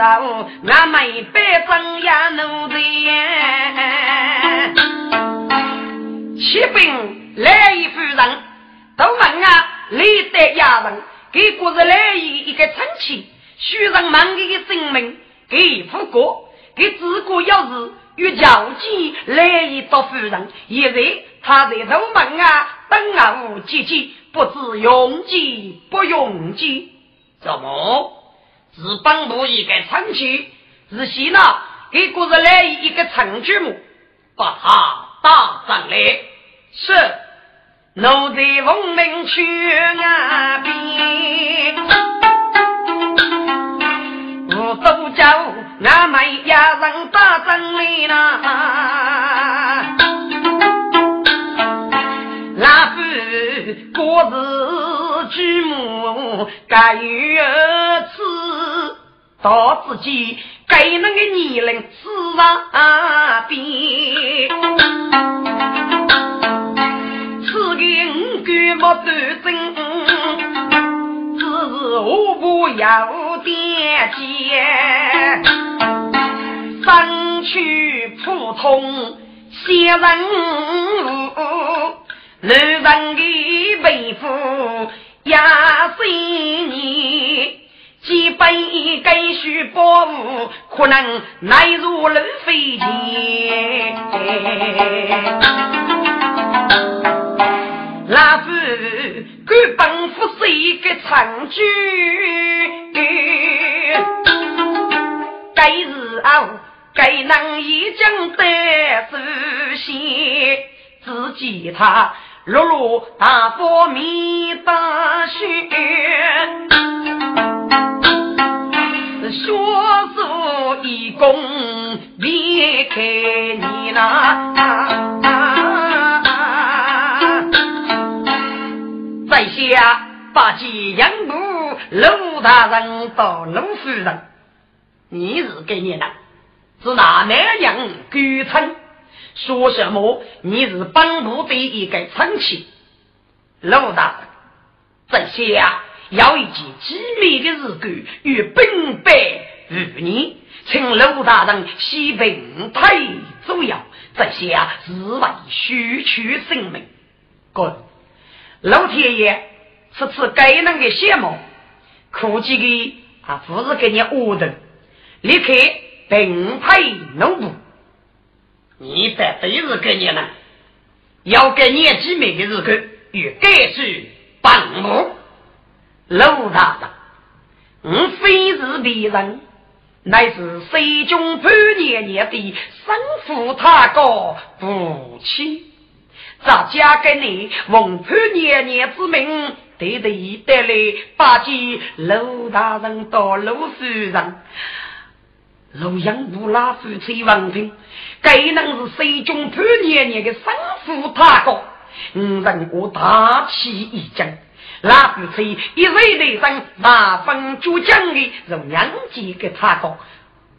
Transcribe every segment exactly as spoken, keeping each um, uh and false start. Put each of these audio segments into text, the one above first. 啊，我们白中央奴的骑兵来一夫人都问啊，历代亚人给国是来一个称气，许人忙给个生命给富国给自国，要是与交际来一道夫人，也是他在都问啊，等啊无几几不知用计不用计，怎么只帮助一个城区，日西呢给国人来一个城区目，把他打上来是奴在文明区啊边，我都叫那卖牙人打上来啦，那是国子之母该于此到自己该那个年龄是啊比此个五个莫斗争，只是我不要点解三区普通些人物女人的背负压碎你，几百根须薄雾可能乃入人飞机，那是根本不是一个长句该日后该能已经得实现自己他落入大波米大雪，说说一公离开你那、啊啊啊、在下八旗杨部陆大人到陆夫人，你是给你的是哪两样居村，说什么你是帮助的一个亲戚，老大人这些啊要一起机密的日子与本辈与你，请老大人西平太重要，这些啊是为虚取性命，滚老天爷此次该能给谢某苦几个啊，不是给你误的离开本派农部，你得对日给你呢要给你几美的日子与该去帮忙，老大的我非是别人乃是谁中不年年的生父他高不欺，咱家给你往不年年之名得得得来把起老大人到老夫人老杨不拉夫妻王庭该能是谁中不年年的生父他高嗯让我打起一阵拉夫妻一位的人马蜂主将的让娘几个他高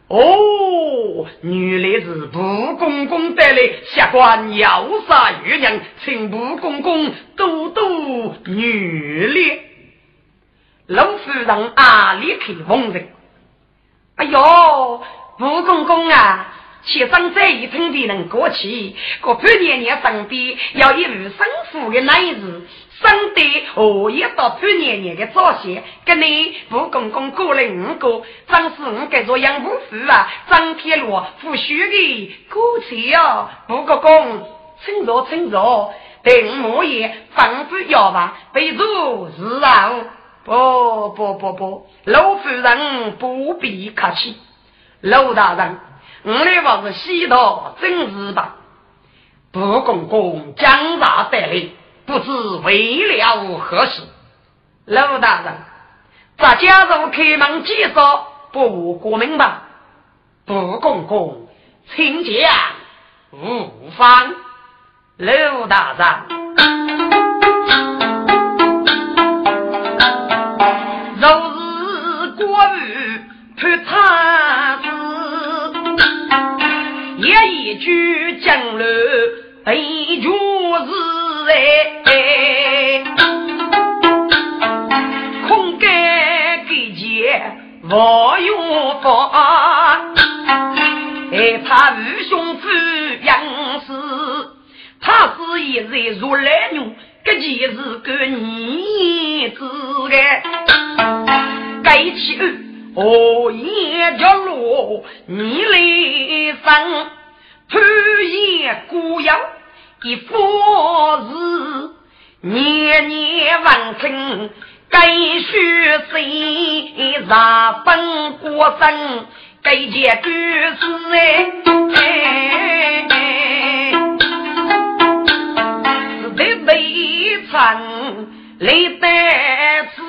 哦女来是不公公带来下官要杀于娘，请不公公兜兜女烈老夫人啊离开风人，哎呦吴公公啊且上这一通的人过去过半年年上帝要一日生父的那一日上帝我也到半年年的早些跟你吴公公过了五个张是我给做杨不服啊张铁罗不许的过去啊吴公公趁着趁着等我也反复要吧被入是啊不不不不老夫人不必客气，老大人我来往是西道真是吧不公公将杀带来不知为了何事，老大人咱家族开门介绍不过明吧不公公请讲无妨，老大人一句将来被主子哎，空给给姐我用高，害怕愚兄夫样子，他是一日如来牛，这几是个女子的，该起我也叫落你来生，半夜孤摇一佛日，年年万成。该学谁咋分过生该结局是哎是得悲惨累得死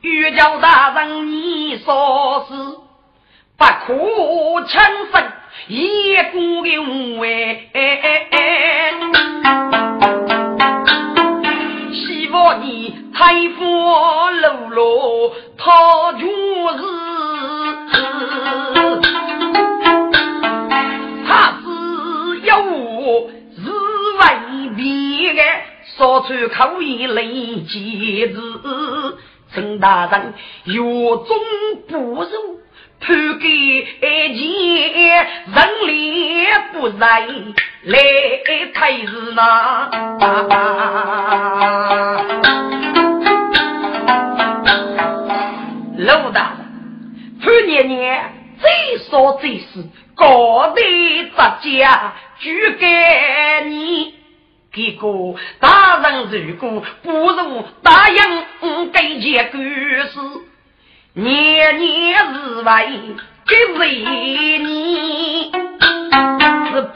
欲教大人你说是不可轻生也不给我希望你太佛楼楼他就是他是要我是为别的说出口一类节子陈大人有种不入不给钱人力不在来太子呢、啊老大人，潘爷爷最说最是高的杂家，举给你给个大人如果不如大人给些故事，年年是外给为你，是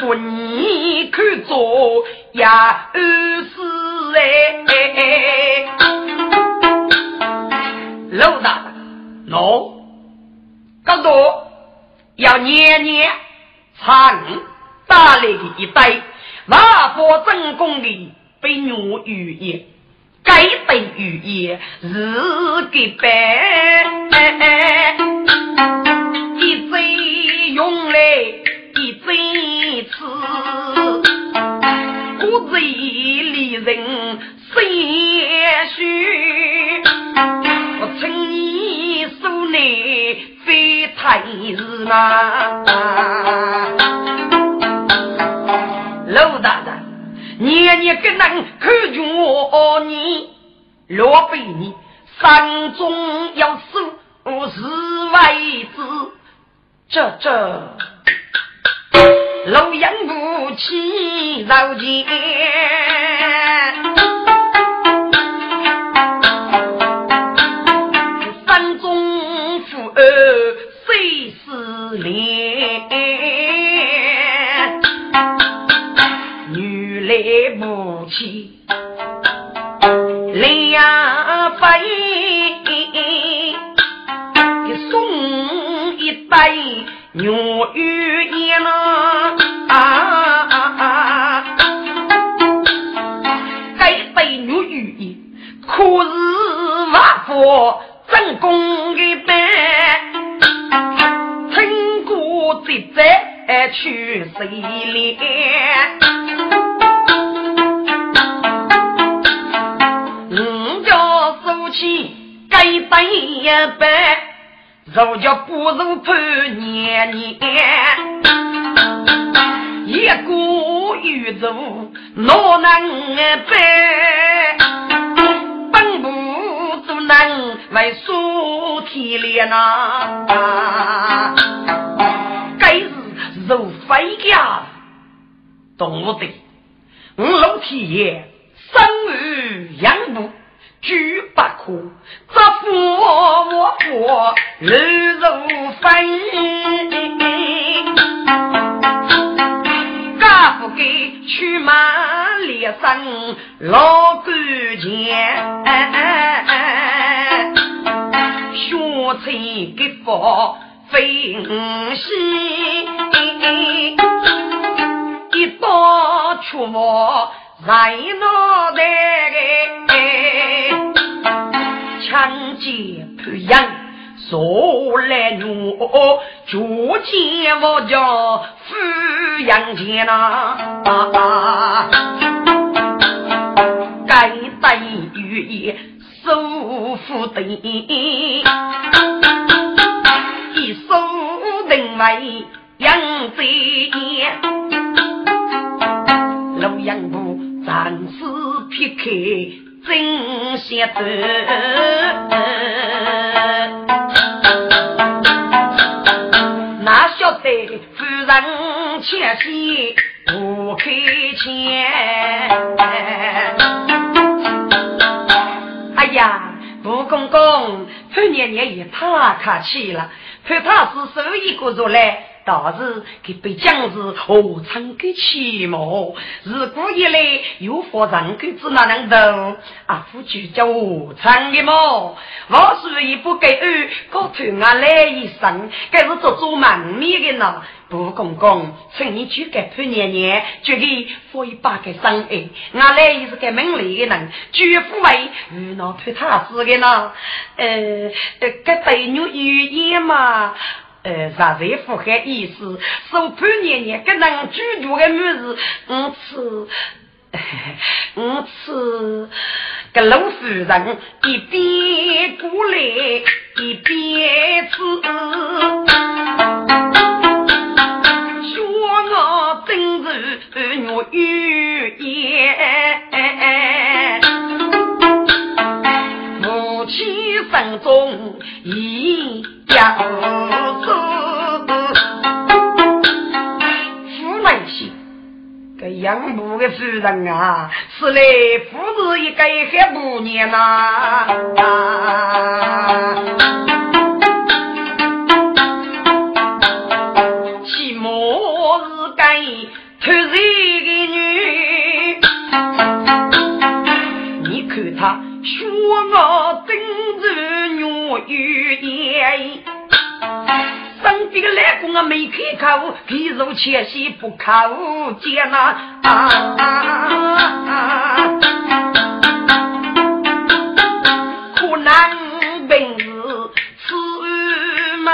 不你去做呀二事哎，老大人。喏，刚才要年年长大来的一代，那佛正功的被奴语言，该被语言是给白，一嘴用来一嘴吃，骨子里人谁许？我曾。手内非太子呐，老大人，年年跟人看住我你，罗贝你山中要收十外子，这这老杨不起老钱。脸，女来不起，两杯给送一杯牛玉烟呐，该杯牛玉烟可是瓦佛正宫的杯。这在去谁里人家手起该白一白人家不如不年年一股宇宙老难白本不足难为数体脸啊肉肥家懂我的我老体也生于养母举把苦这佛我佛肉肥嘎不给去马列山老狗前学成给佛飞西一刀出我来脑袋枪击不扬手来怒逐渐我叫富阳天啊该带雨夜收复的一手定来杨子烟，老杨布暂时撇开真些子，哪晓得夫人前夕不开钱，哎呀！吴公公，潘年年也太客气了，潘太师手艺过弱嘞，倒是给被将士何尝给欺侮？自古以来有佛人给子哪能懂？阿夫就叫何尝的么？我所以不给俺搞团啊来一生，该是做做满面的呢。吴公公，请你去给潘年年，就给发一把给生意，俺来也是给门里的人，绝不为遇到潘太师的呢。呃，呃，给对牛语言嘛。呃，啥人符合意思？手盘年年跟人居住的么子？我吃，我吃，个老夫人一边过来一边吃，说我真是我语言，母亲生中一样。杨母的夫人啊，是嘞，不是一个黑姑娘呐。起码是个土人的女，你看她说我真是女语言。当这个来公啊没开口，皮肉切西不靠见呐！啊啊啊！苦难本是痴嘛，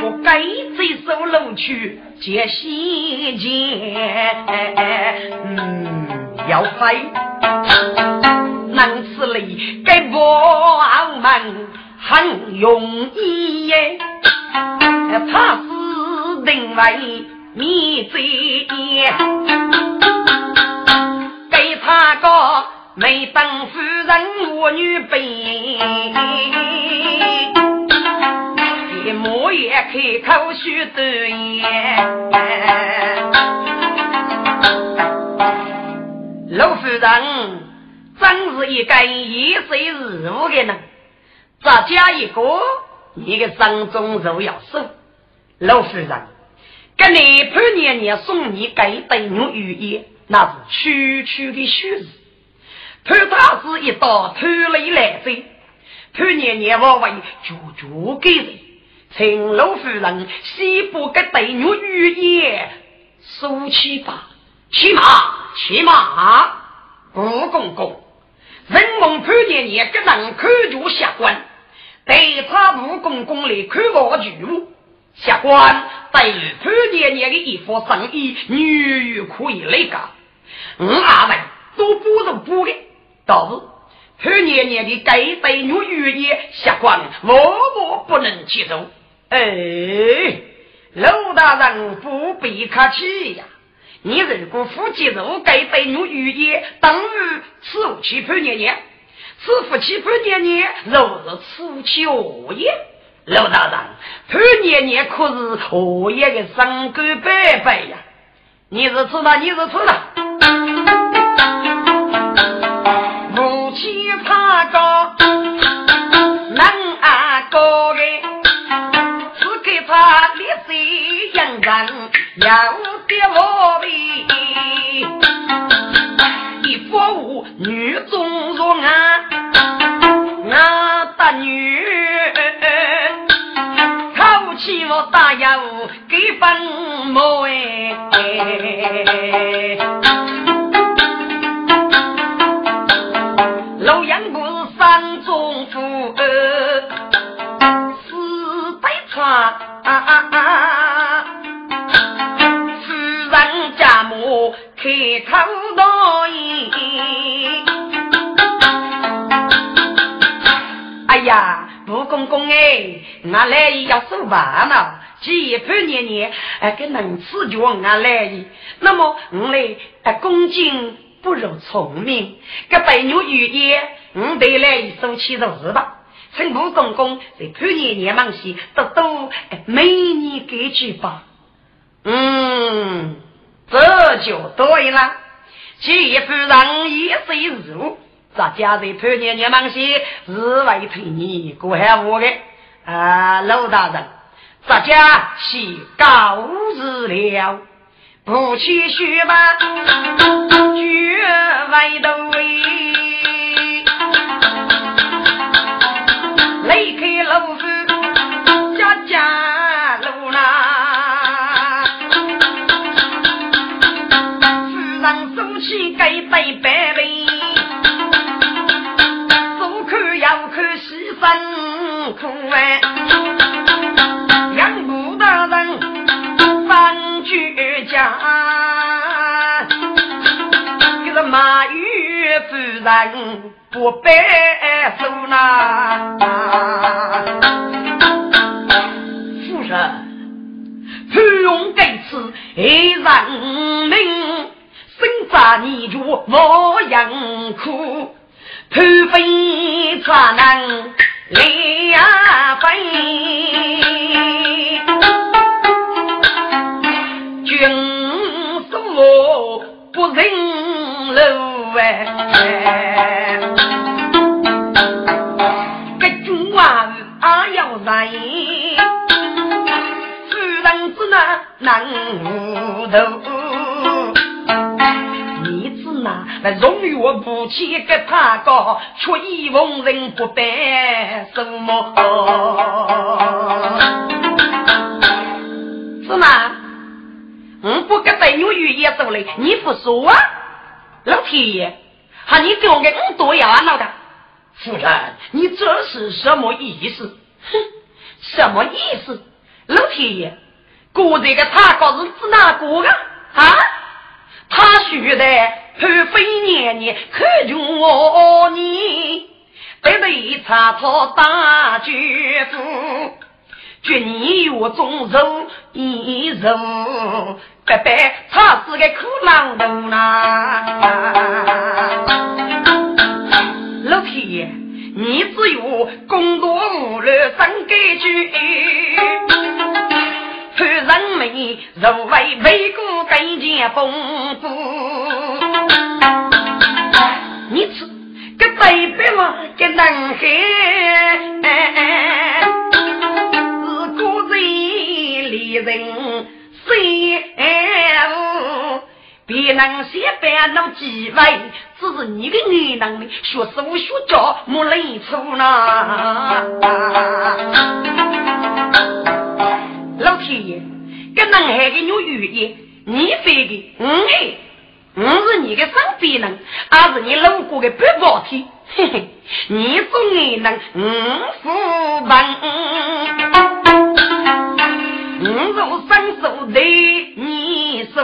不该这首楼曲解心结。嗯，要快，难此理该不傲慢。很容易耶，他是另外你这些给他个没当夫人我女辈，也莫也开口许对耶，老夫人真是一个一岁日务的呢。再加一个，你的丧中肉要收。老夫人，跟你潘年年送你给对牛雨衣，那是区区的虚字。潘大师一到偷雷来追，潘年年我为久久给人，请老夫人西部给对牛雨衣收起吧，骑马骑马，吴公公。人们潘年年跟人口就下官。对他武公公里看我举目下官对潘年年的一副生意女语可以来讲我阿们都不能不给倒是潘年年的该对女语也下官我我不能接受哎老大人不必客气呀你如果不接受该对女语也当然吃不起潘年年吃不起潘年年肉是吃不起我也老大人潘年年可是我也的三个伯伯呀你是吃了你是吃了母亲他高男阿高的只给他立谁养人要的我的一佛无女中容啊那大女靠起我大腰给帮我哎老杨不是山中夫呃是白川啊啊啊开口道义，哎呀，吴公公哎，俺来也要收吧呢，这半年年哎跟能吃就俺来也，那么我嘞哎恭敬不如聪明，个白牛语言我得来一手七十五吧。陈普公公在半年年忙些，都都每年给举吧。嗯，这就对了，这一不然也是事物。咱家在半年年忙些，是为陪你过下我的。啊，老大人，咱家是高日了，不去学吧，绝外的位。人不背手呐，夫人，芙蓉盖此一人命，身扎泥土莫养苦，土匪抓人两分，军师不认路。这中华啊要人，世人只拿难糊涂，你只拿那荣誉我不起个怕高，却一翁人不白什么？是吗？我不跟白牛鱼也走嘞，你不说啊？老天爷，喊你给我个五朵牙闹的！夫人，你这是什么意思？哼，什么意思？老天爷，哥这个他高是指哪个啊？啊，他学的潘飞年年看着我你，得得插草打绝子，绝你我中柔一柔。白白他是个苦劳动啦，老天爷，你只有工作无聊真规矩，夫人们若为为国干件风波，你吃个白白嘛个男孩，是古人里人。谁别人写班弄几位，只是你的女人学手学脚没人出呢。老天爷，跟男孩的有语言，你非的，嗯嘿，嗯是你的身边人，还是你老公的白宝天，嘿嘿，你是女人，嗯是笨。五手三手的你手，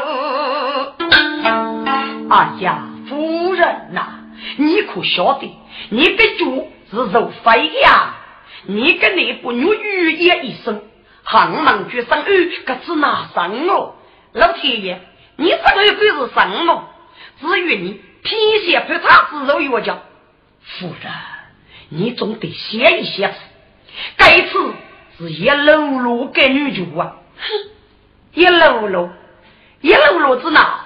哎呀，夫人呐、啊，你可晓得，你个主是肉肥呀，你跟那不女玉叶一生，行忙去上岸，可是哪上哦？老天爷，你上岸不是上么？至于你偏些不他是肉药叫，夫人，你总得歇一歇，该次。是一楼楼给女主啊，一楼楼，一楼楼之哪？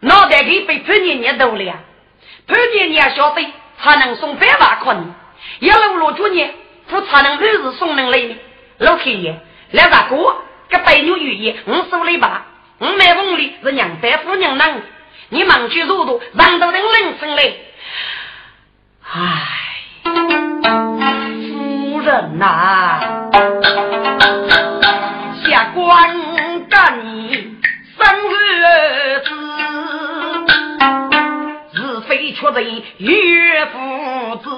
脑袋给被潘年年兜了呀，潘年年晓得才能送百万块呢，一楼楼主呢，不才能日子送人来呢。老天爷，来大哥，个白牛雨衣，我收了吧，我买翁里是娘白夫娘男，你忙去做做，让到人冷生来。唉，夫人呐、啊。下官干你三日子，是非出的岳父子，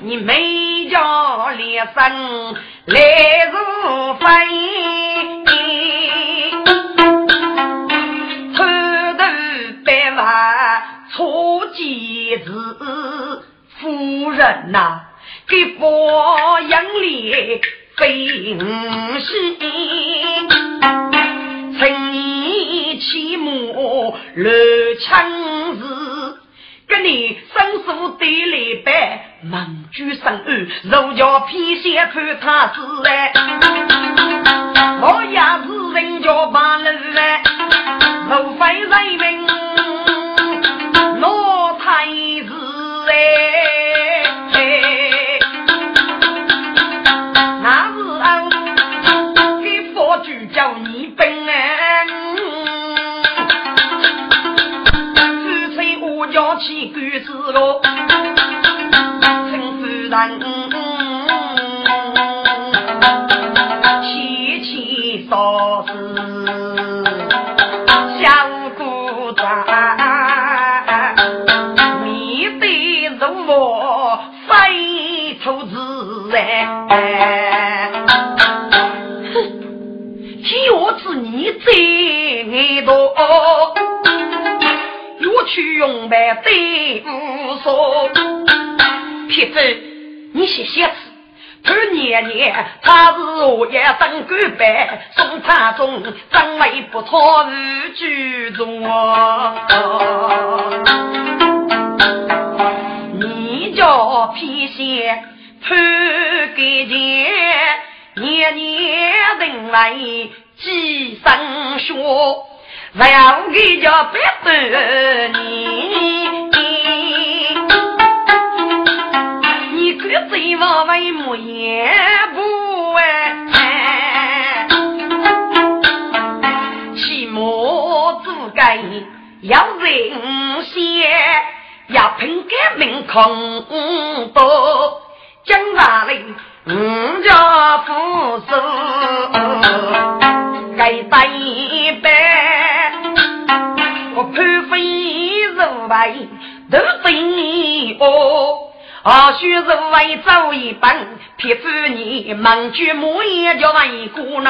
你没叫脸上来如飞，偷偷白话出几字，夫人呐、啊。给伯阳里飞五十曾你起母乐强子跟你生疏地里白满居生日肉要皮鞋去他死嘞我也是人家把人嘞老费人民老太子嘞起鬼子喽，真烦人，起起早子下午鼓掌，面对着我飞头子哎，替我子你最爱多。我去用白对不说皮子你写写字他年年他是我也当个白送他中张为不脱日剧中啊你叫皮鞋他给姐年年等来几三说那样给叫别对你你可最往外母也不哎起码自该要人些要凭给民空多将来嗯叫不走该拜拜我佩服人外都非我啊许人外早一般撇子你忙去母也叫外姑呢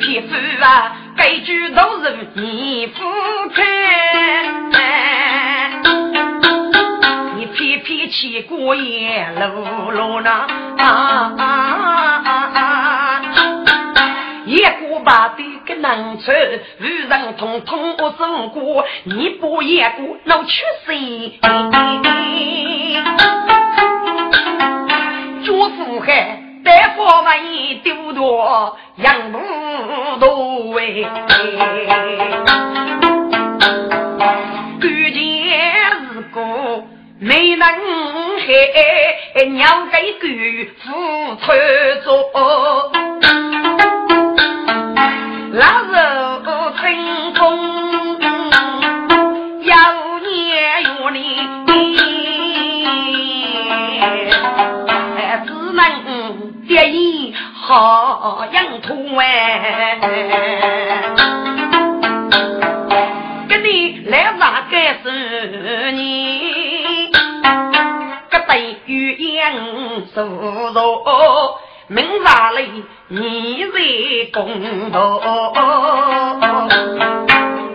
撇子啊该句都是你不看你撇撇起过夜露露呢啊啊把这个难处与人通通我生过你不也不能去谁祝福海别破万一丢多养不都为对节日过没能黑鸟该给付出做老肉成功要年有你只能得意好样图哎跟你来咋个是你个对于言手肉明咋嘞你的功劳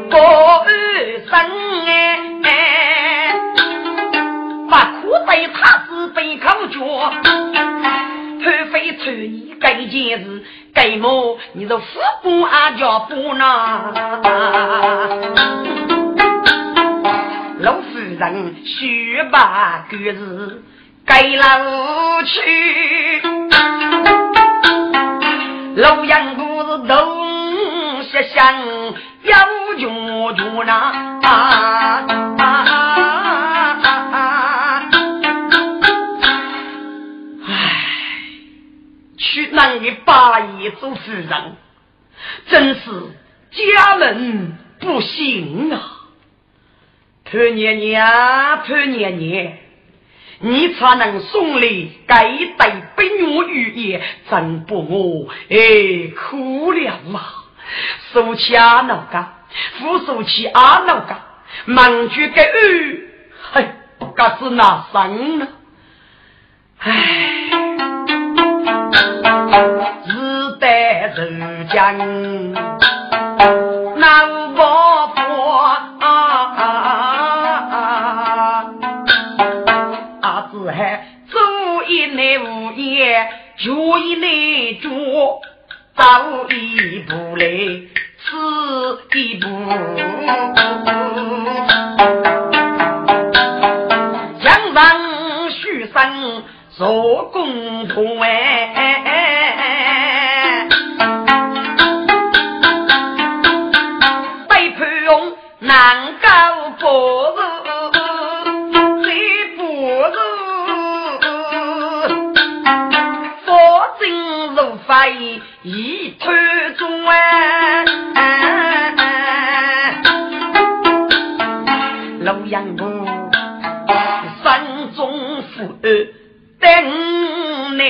过日生哎把苦在他是被靠着退非退一改戒指改某你的腹部啊脚步呢老夫人学把鸽子该老去老杨不是都是想要就就那啊啊啊啊唉去那里把一周之人真是家人不行啊特年年特年年你才能送礼该带本我语言真不我哎哭了嘛手起啊那个扶手起啊那个忙去给语哎可是哪生呢哎日代人将那无婆啊啊海，左一内无言，右一内左，走一步来，吃一步。江上书生做公婆哎，被判用难搞薄弱。一途中啊，老杨哥，山中富二等你，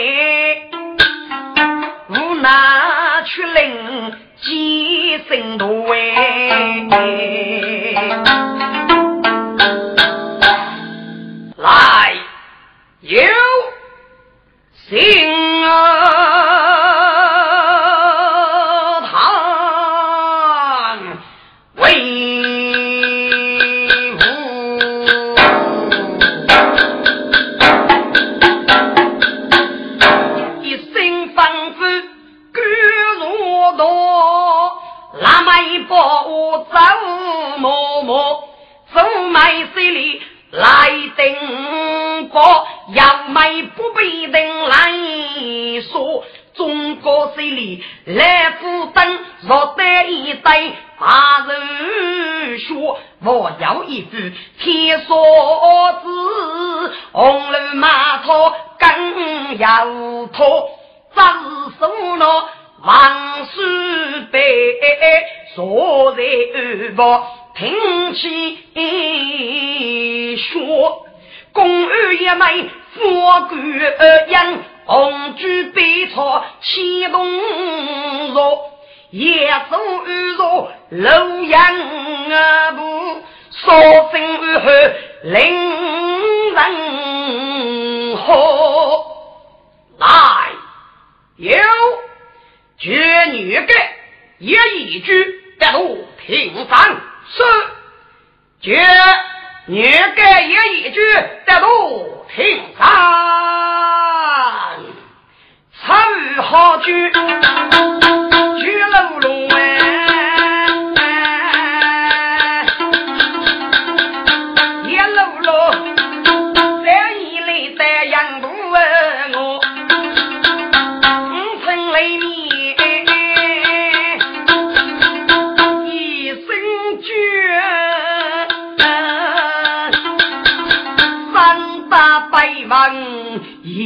无奈去领几生多哎，来有心啊。来定国要买不必定来说中国水里来不等若得一代把人说我要一句铁锁子红了马头更要头战手了王世北所在我平起说公二爷们佛骨二人红居被草七龙肉野兽二肉楼阳二部所生二河令人后来有绝女的也一句带路平凡是绝女给也一句带路平山参与好居居楼龙哎也楼龙这一类的养不问我不曾累你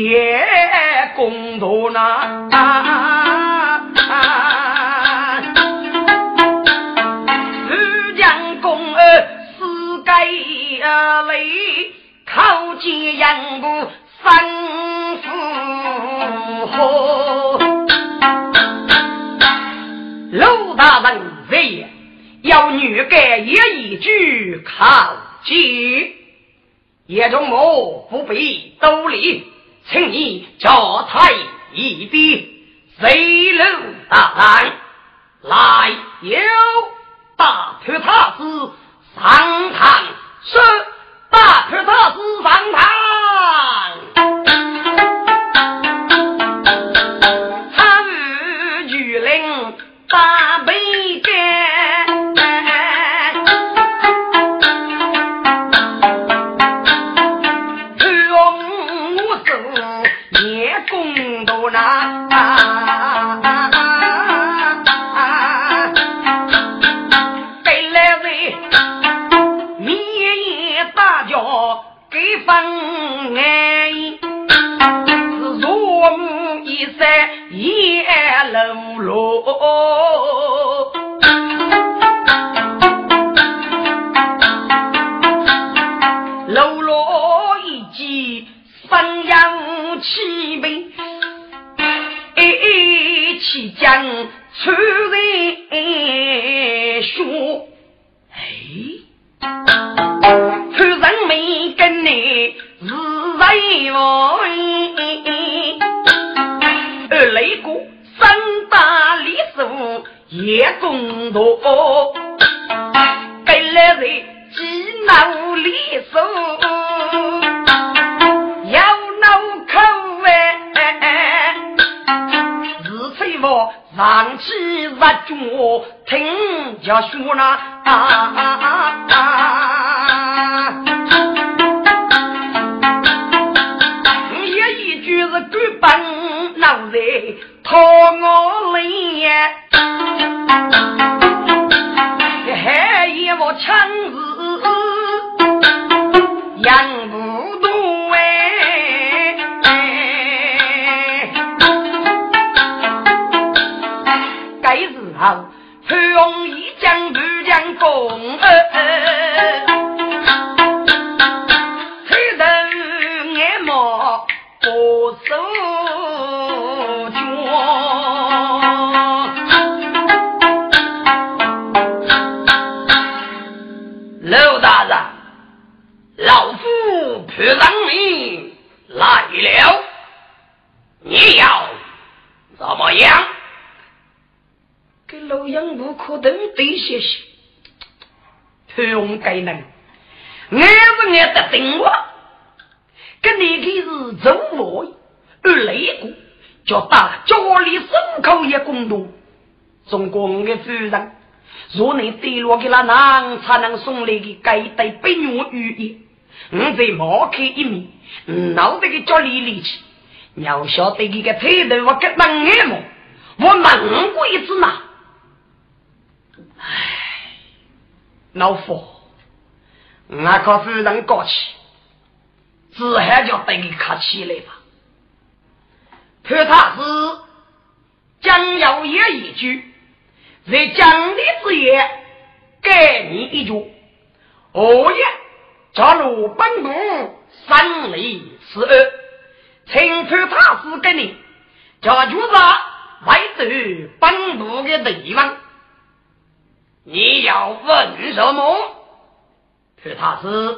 也共同呐，浙江公安世界里靠近杨浦三府河，陆大人为要女改也一句靠近，也中某不必兜里。请你脚踩一笔贼路大胆来有大腿大师上堂是大腿大师上堂参与举令大悲干要把脚停下去那啊啊啊啊！也一句是干本脑袋掏我脸，还一我枪子养不动哎。该时候潘洪已将潘将功呃推头眼毛不手脚，刘大人，老夫潘郎你来了，你要怎么样？这老杨不可能对些些，潘洪该人，我是爱得定我，跟你个是走我，而来一个叫大家里牲口也共同。中国我的夫人，若你对我给他难，才能送来的该带被我寓意，我在马开一面，脑袋给家里里去，要晓得这个态度我给能爱么？我难过一次呢。唉，老夫，那个夫人过去，只还叫带给客气来吧。潘太师将要也一句，在将的之夜给你一句，我也找鲁本宫三里十二，请潘太师给你，这就是来自本部的地方。你要问什么？潘太师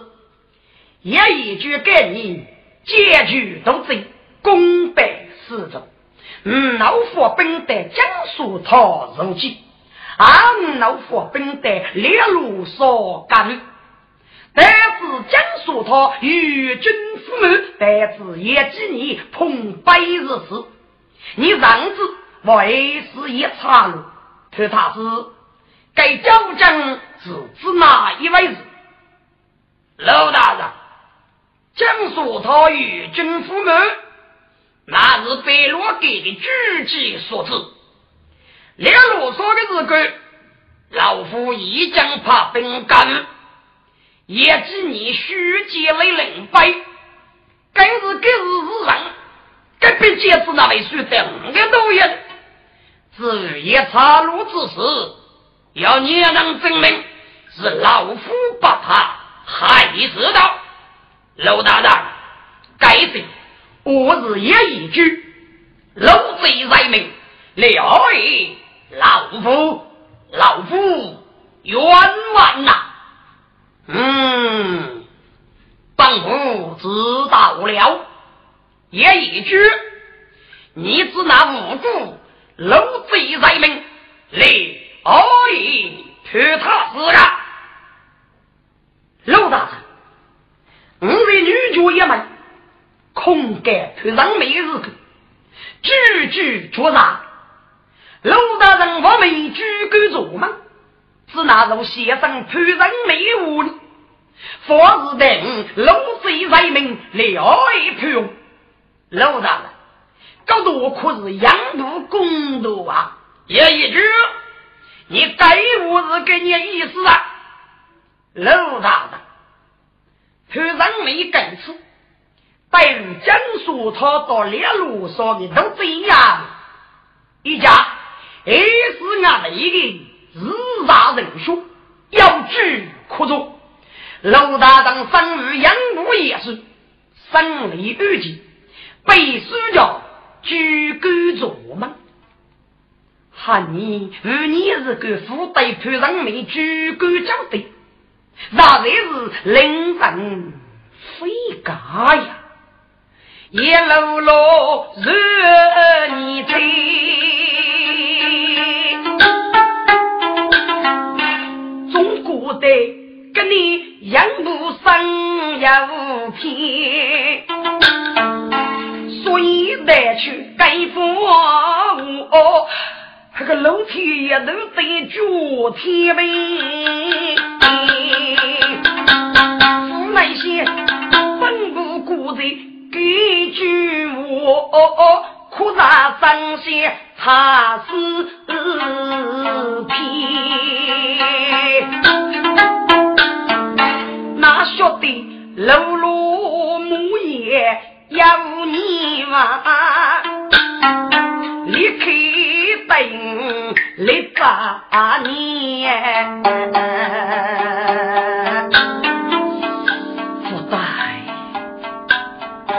也一句给你，结局都对，功倍四周。嗯，老佛本的江苏讨肉计，俺老佛本的列入所干预，但是江苏讨与君父母，但是也记你碰白日时，你让之为时一岔路。潘太师给交战只知哪一位置？老大人，江苏讨与君父母，那是被罗给的狙击所致。连罗说的是个老夫已将怕本干，也知你虚借来领白，该是该是自然，该被戒指那位是等的都人。至于插入之时，要你能证明是老夫把他害死的。老大人，该是我是也一句，老贼在命，了以老夫，老夫冤枉呐！嗯，本府知道了。也一句，你只拿无辜，老贼在命，了以推他死啊！老大人，我的女主也门。空盖潘郎没日子，句句捉拿。老大人，我没句句做吗？只拿着先生潘郎没无理，佛是等老贼在命，了一盘。老大人，搞得我可是养不公道啊！也一句，你该我是给你意思啊？老大人，潘郎没敢吃。拜日江苏他到列路上的都这样一家，也是俺们一个自杀人数要治苦衷。老大当生于养母也是生理预计被输掉居居主吗？喊你与你是个福袋推让你居居交的，那才是令人非假呀！一路路惹你醉，中国的跟你养不生也无偏，所以得去改佛。这个楼梯也都得住梯呗，是那些本不顾的给句我苦大三些他是皮，那说的楼罗母也要你啊，离开等来把你不带，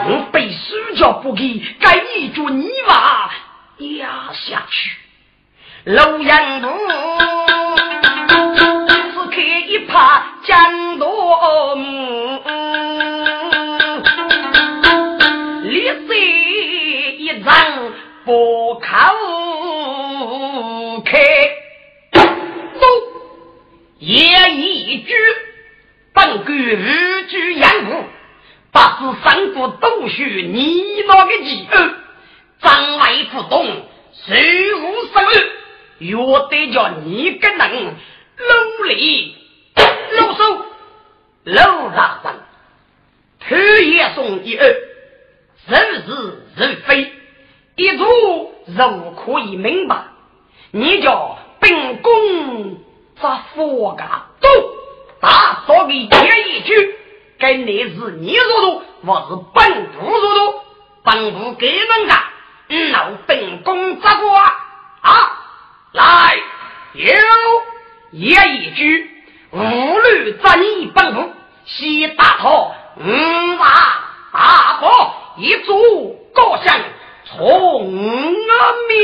我被输家不给该一桌泥瓦压下去，楼阳路只可以怕江多母离水一张不靠开走也一句半个日之阳路把这三个都是你那个几个张来不动谁无生日我得叫你跟人搂里搂手搂大山头也送一二人是人非一族人可以明白你叫本宫咋佛嘎走打扫给爷一句跟你是你说的我是本主说的本主给人家老本宫咋过啊啊来有也一句无虑战役本主西大头嗯啊大伯一族各项从安民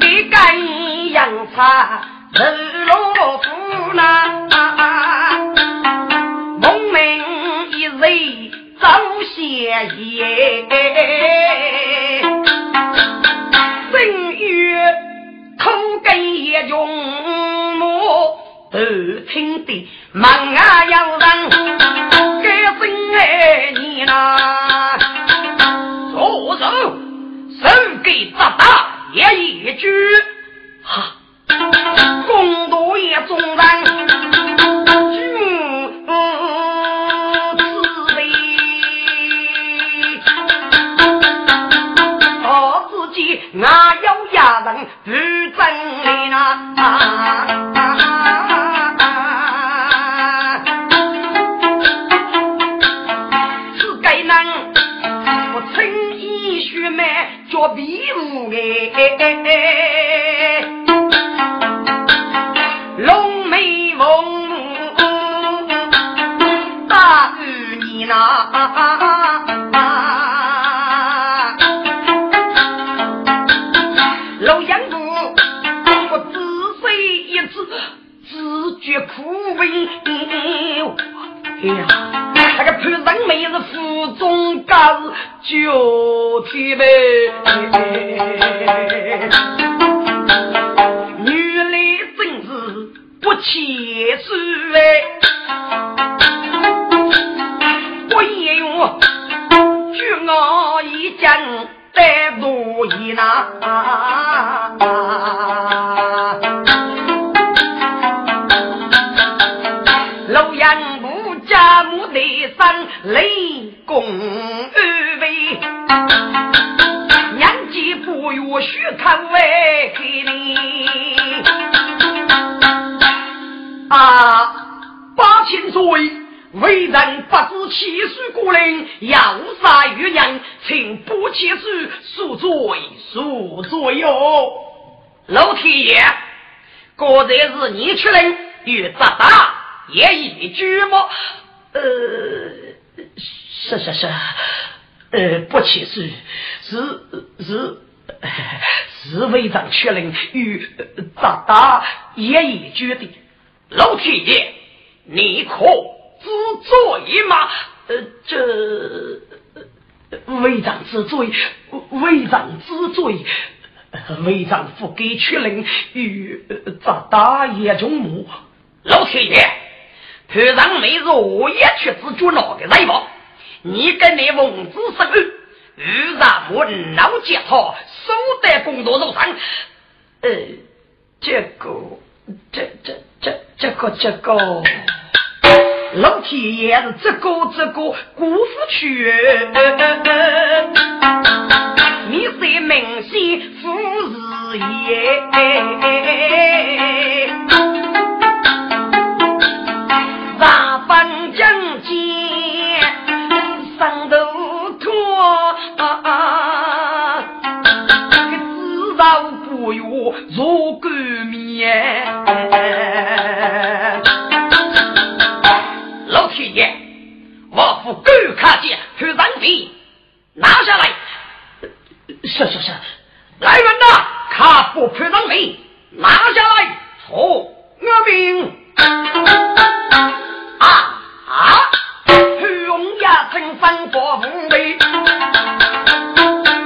一干养茶人老夫啦蒙民一类早些也正月口根也用魔得听的忙啊要让给生爱你啦左手手给大大也一句哈共度也纵然君慈悲我自己哪要压人不真理啦龙眉凤目大雨你那老杨子我只睡一次只觉苦悲哎呀那个仆人妹是腹中干就体呗女里真是不切实哎我也有去我一家带路一拿老杨不家母的三雷公年纪不由许看为给你啊八千岁为人不知其事故人要杀于人请不其事恕罪恕罪哟老天爷过这是你去人与大大也已知吗呃是是是呃，不起是是是是为咱确认与大大也已决定。老天爷，你可知罪吗？呃，这为咱之罪，为咱之罪，为咱不给确认与大大也中母。老天爷，他让没是我也去自主哪个来吧？你跟你王子生与咱们老街头手带工作肉肠，呃，这个，这这这这个这个，老天爷是这个这个辜负去，你是明星富士爷，大方正气，上头脱，至少不有若干面。老天爷，我不够看见和人比，拿下来。是是是，来人呐，卡不破人命，拿下来，好，我命。啊啊，洪家成分国无为，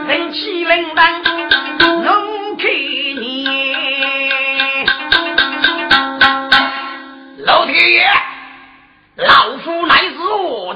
人气冷淡，能给你。老天爷，老夫乃是我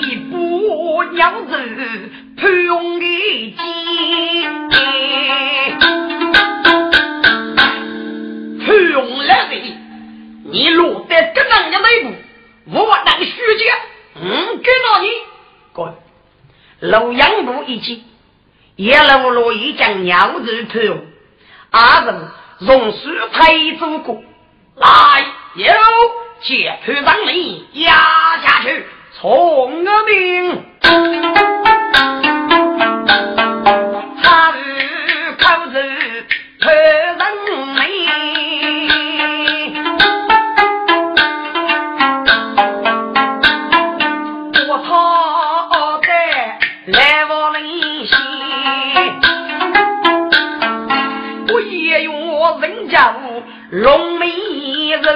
一步娘子不用力气，不用来的你落得这样的内部，我能虚解嗯给到你滚老杨不一起也老老一将娘子不用阿子总是太足够来有解脱让你压下去红阿明，他是靠着特人美，我操的来我灵心，我也用我人家龙美人。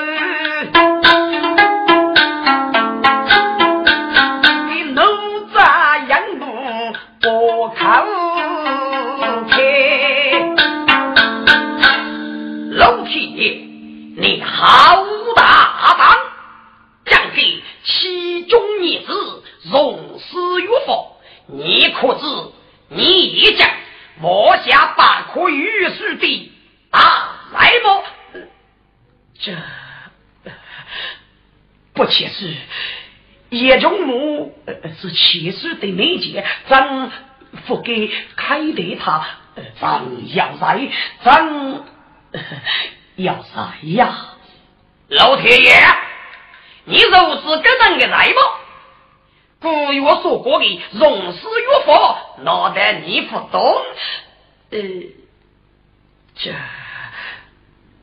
你好大胆，将给其中一子容死于否？你可知你一将我下把可于是的打来么？这不且是叶中母是其实的媒介，咱不给开的他，咱要来，咱。要啥呀？老天爷，你肉子跟人给来吗？古月说过的容事与否，难道你不懂？呃，这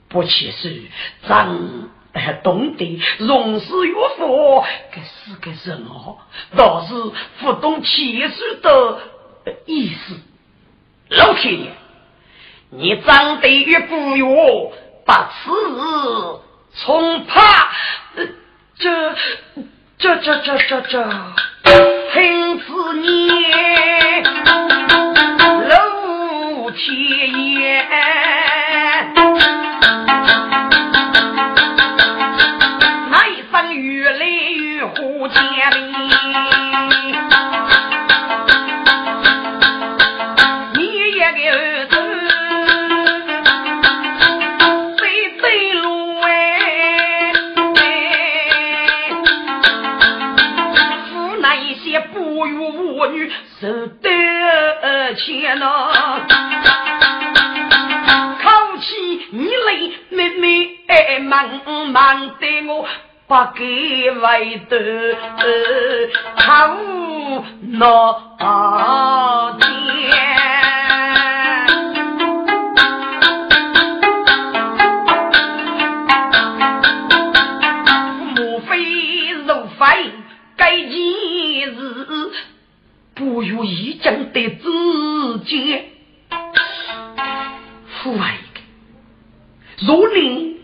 不其实咱懂得容事与否，这是个人哦，倒是不懂其实的意思。老天爷，你长得越古月。把此日从怕这这这这这这听此你楼天爷那一番越来越胡天里你也给儿子手得钱呐，口气你累，妹妹哎，忙忙的我不给外头好闹天。莫非肉饭该几日？不如一将的自己父爱的如令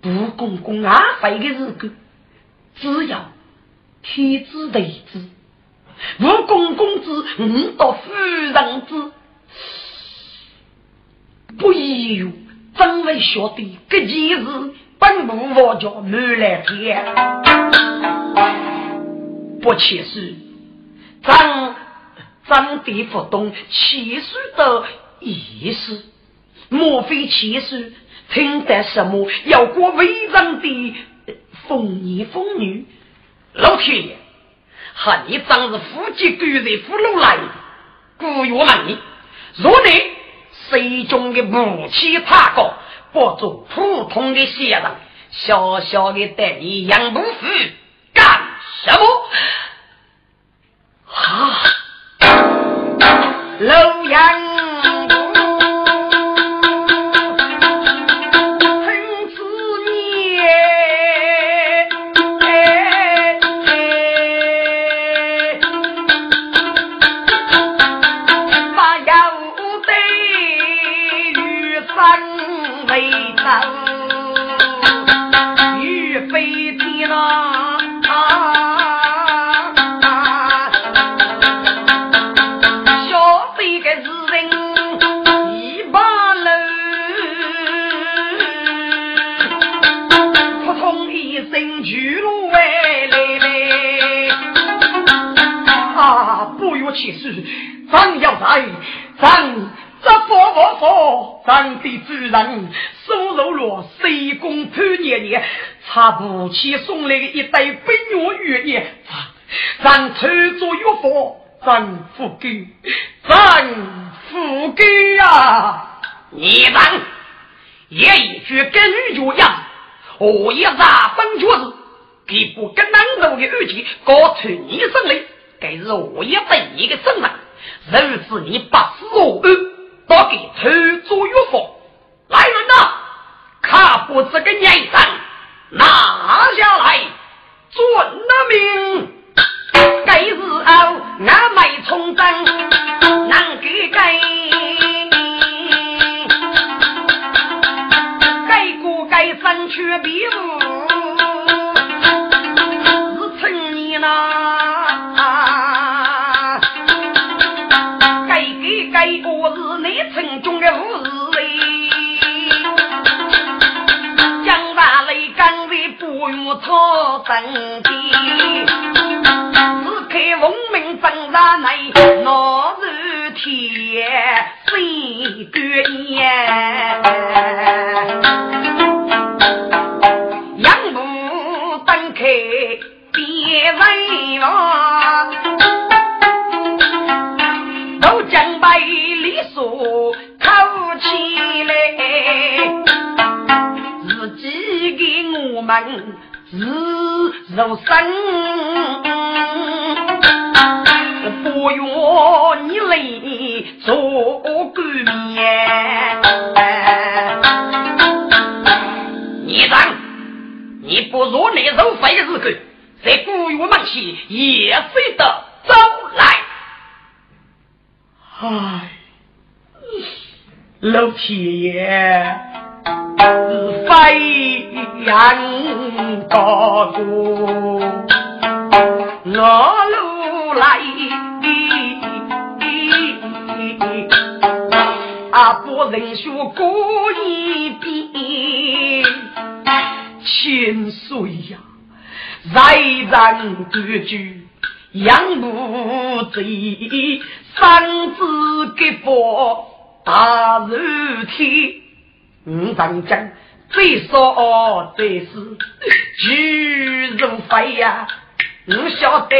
不公公阿法的日子，只要天之得之不公公之你到夫人之不以有真为小弟各几日本不我家没来天不切实张张地不懂其实的意思，莫非其实听得什么要过违章的风女风女老天爷喊你张是夫妻狗的俘虏来故有门如你谁中的母亲怕高不做普通的些人小小的带你养不死干什么啊楼阳很自灭把腰带与三围长与飞地了其实咱要在咱这佛佛佛咱的主人收留了西宫潘爷爷他母亲送来的一袋白药月夜咱穿着药佛咱付给咱付给啊你咱也一句跟女主样我也大分桌子给不跟男人的日期高腿你生来给我也被你的身上人是你把手恩都给偷走有否来人呐看不这个年上拿下来做那名该是傲拿买冲当能给该该过该三缺比武草根地，只看文明长大来，闹热天，谁管呀？养不登开别为王，都将百里所靠起来，自己给我们。日肉身不用你来做个面你当你不如你肉肥的日子谁不用忙起也是的招来唉老天爷是非人高过我路来啊不能说过一遍千岁呀再然格局养不贼三字给佛大日天五丈将最说最是举人飞呀我晓得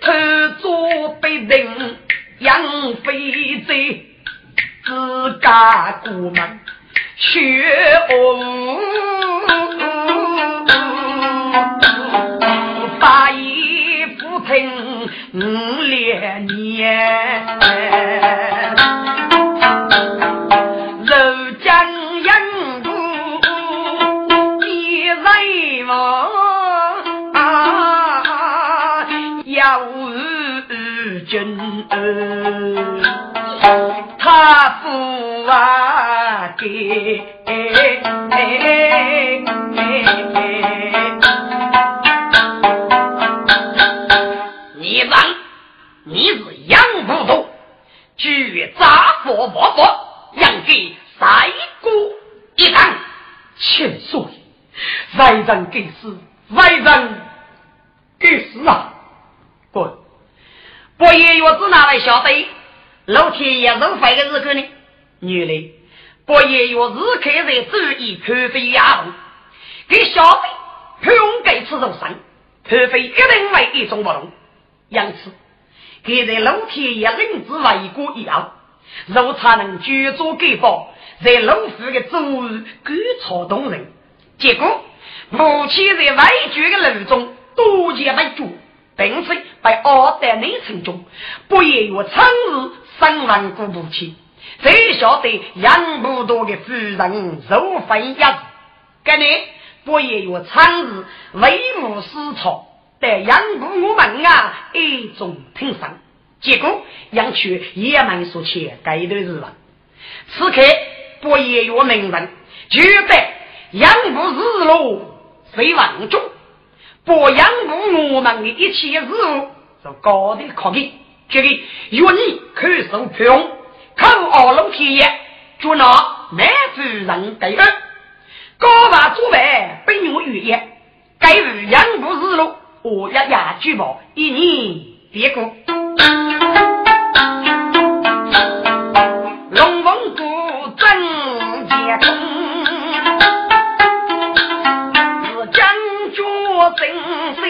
偷做被人养飞贼自家顾门学翁把衣服听五连年君儿，他父啊给，你让你是杨不头，去杂佛佛佛，让给赛过一堂，千岁，外人给死，外人给死啊！滚！不也我只拿来小杯，老天也能发个日子呢？女的，不也我只开在注意咖啡压路，给小杯不用给吃肉生，咖啡一定为一种不同。因此，给在老天也能只为过一样，肉才能居住给包，在老夫的周日割草动人。结果，母亲在外局的路中多结被捉。并非被二代内城中，不也有长日三万古不起，最晓得杨不多的夫人受分压制，跟你不也有长日为母思潮，但杨不我们啊一种听伤，结果杨去也蛮说起该对日了。此刻不也有名人绝对杨不日落谁往中不养不我们的一切事物，就高的考虑，这个愿意去受穷，靠二楼体验，就拿满足人给人，高法做呗，被我语言，该是养不日路，我要压举报一年别过。龙凤古正结通。真心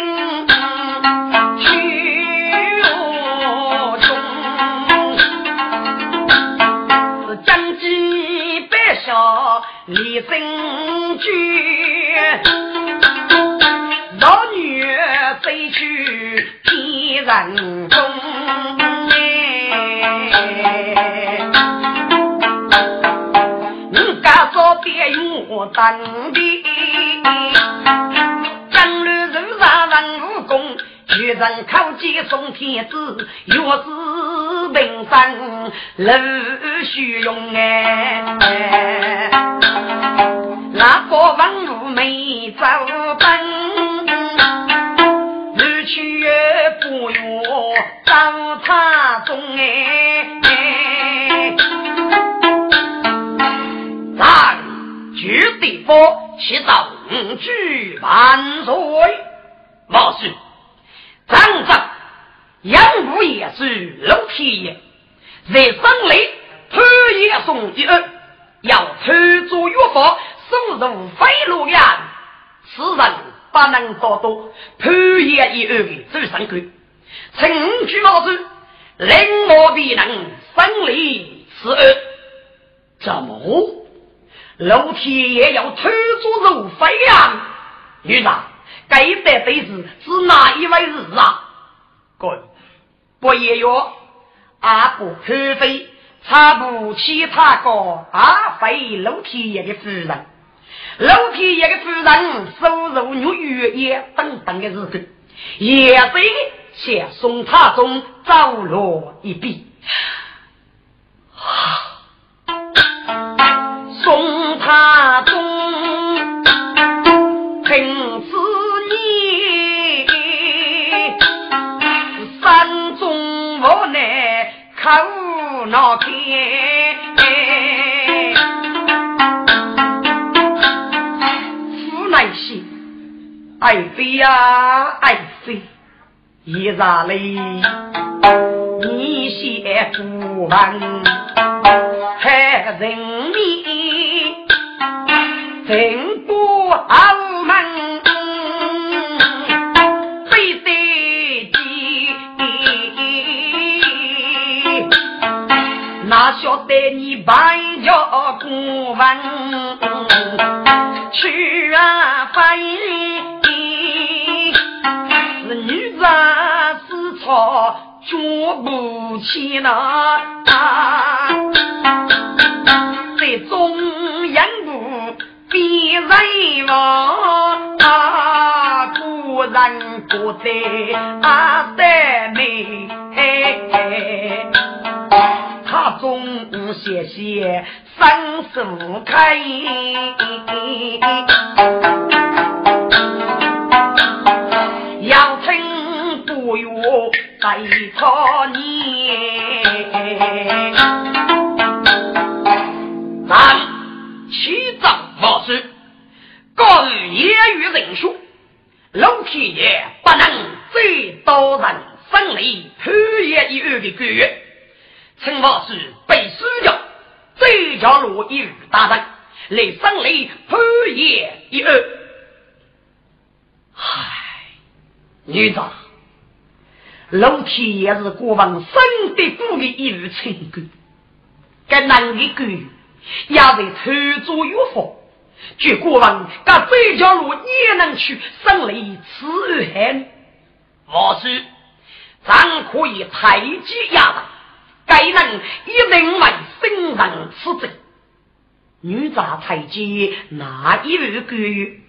去我中，是将计百晓立身居，老女飞去天人中，你家说别用我当的。女人靠街送天子，药治病症人虚荣哎。那个王路没走奔，日去不用找他中哎。咱绝对不起早去万岁，老师。张张杨武也是楼梯爷，在生里偷也送一二，要偷做药方，送入飞路眼，此人不能多多，偷也一二的最神鬼，请举老师，令我必能生里此二，怎么楼梯也要偷做入飞眼？女长。该一代辈子是哪一位日啊？滚！不也有阿不可非，差不其他个阿非楼梯爷的夫人，楼梯爷的夫人收入女玉也等等的日子，也是且送他中遭落一笔，送他中平时。靠那天，无奈心，爱妃呀爱妃，一咋嘞？你写不完，害人命，人不傲慢。哪晓得你白要孤坟去啊翻译是女子是错捉不起呢啊这中央部必为我啊孤人不得阿得你，他总谢谢三十五开。在操你咱七藏法师告于业余人数老体也不能最多人生理普业一日的个月称法师被死掉最角落一日大战来生理普业一日唉女子楼梯也是国王生的故里一日成功跟男的鬼也是偷走有法据国王跟这条路也能去生了一次恨我是咱可以采集压的该能一定为生人吃罪女杂采集哪一日鬼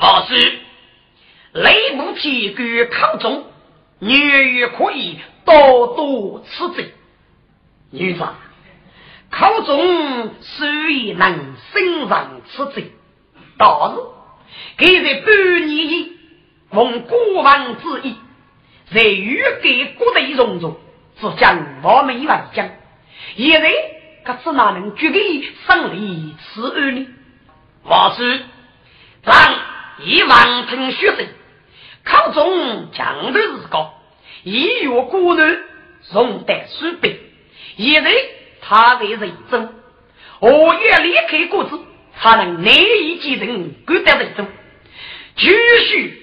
我是雷不提鬼靠中女也可以多多吃罪女子口中虽以能身上吃罪但是给这半年奉国王之意在于给国的种种只将我们一万将也得可是哪能决定胜利此案呢我是让一万听学生考中强的是高也有孤人送得失败也得他的人生我也离开故事他能难以继承古代人生继续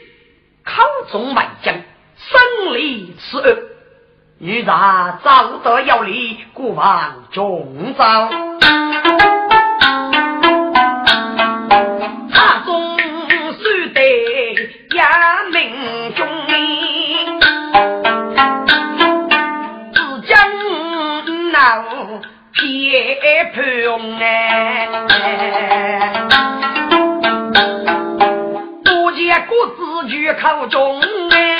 考中满将胜利此恶女杂早得要离故王中招他总是得呀命中只将闹撇碰哎，不见故自居口中哎。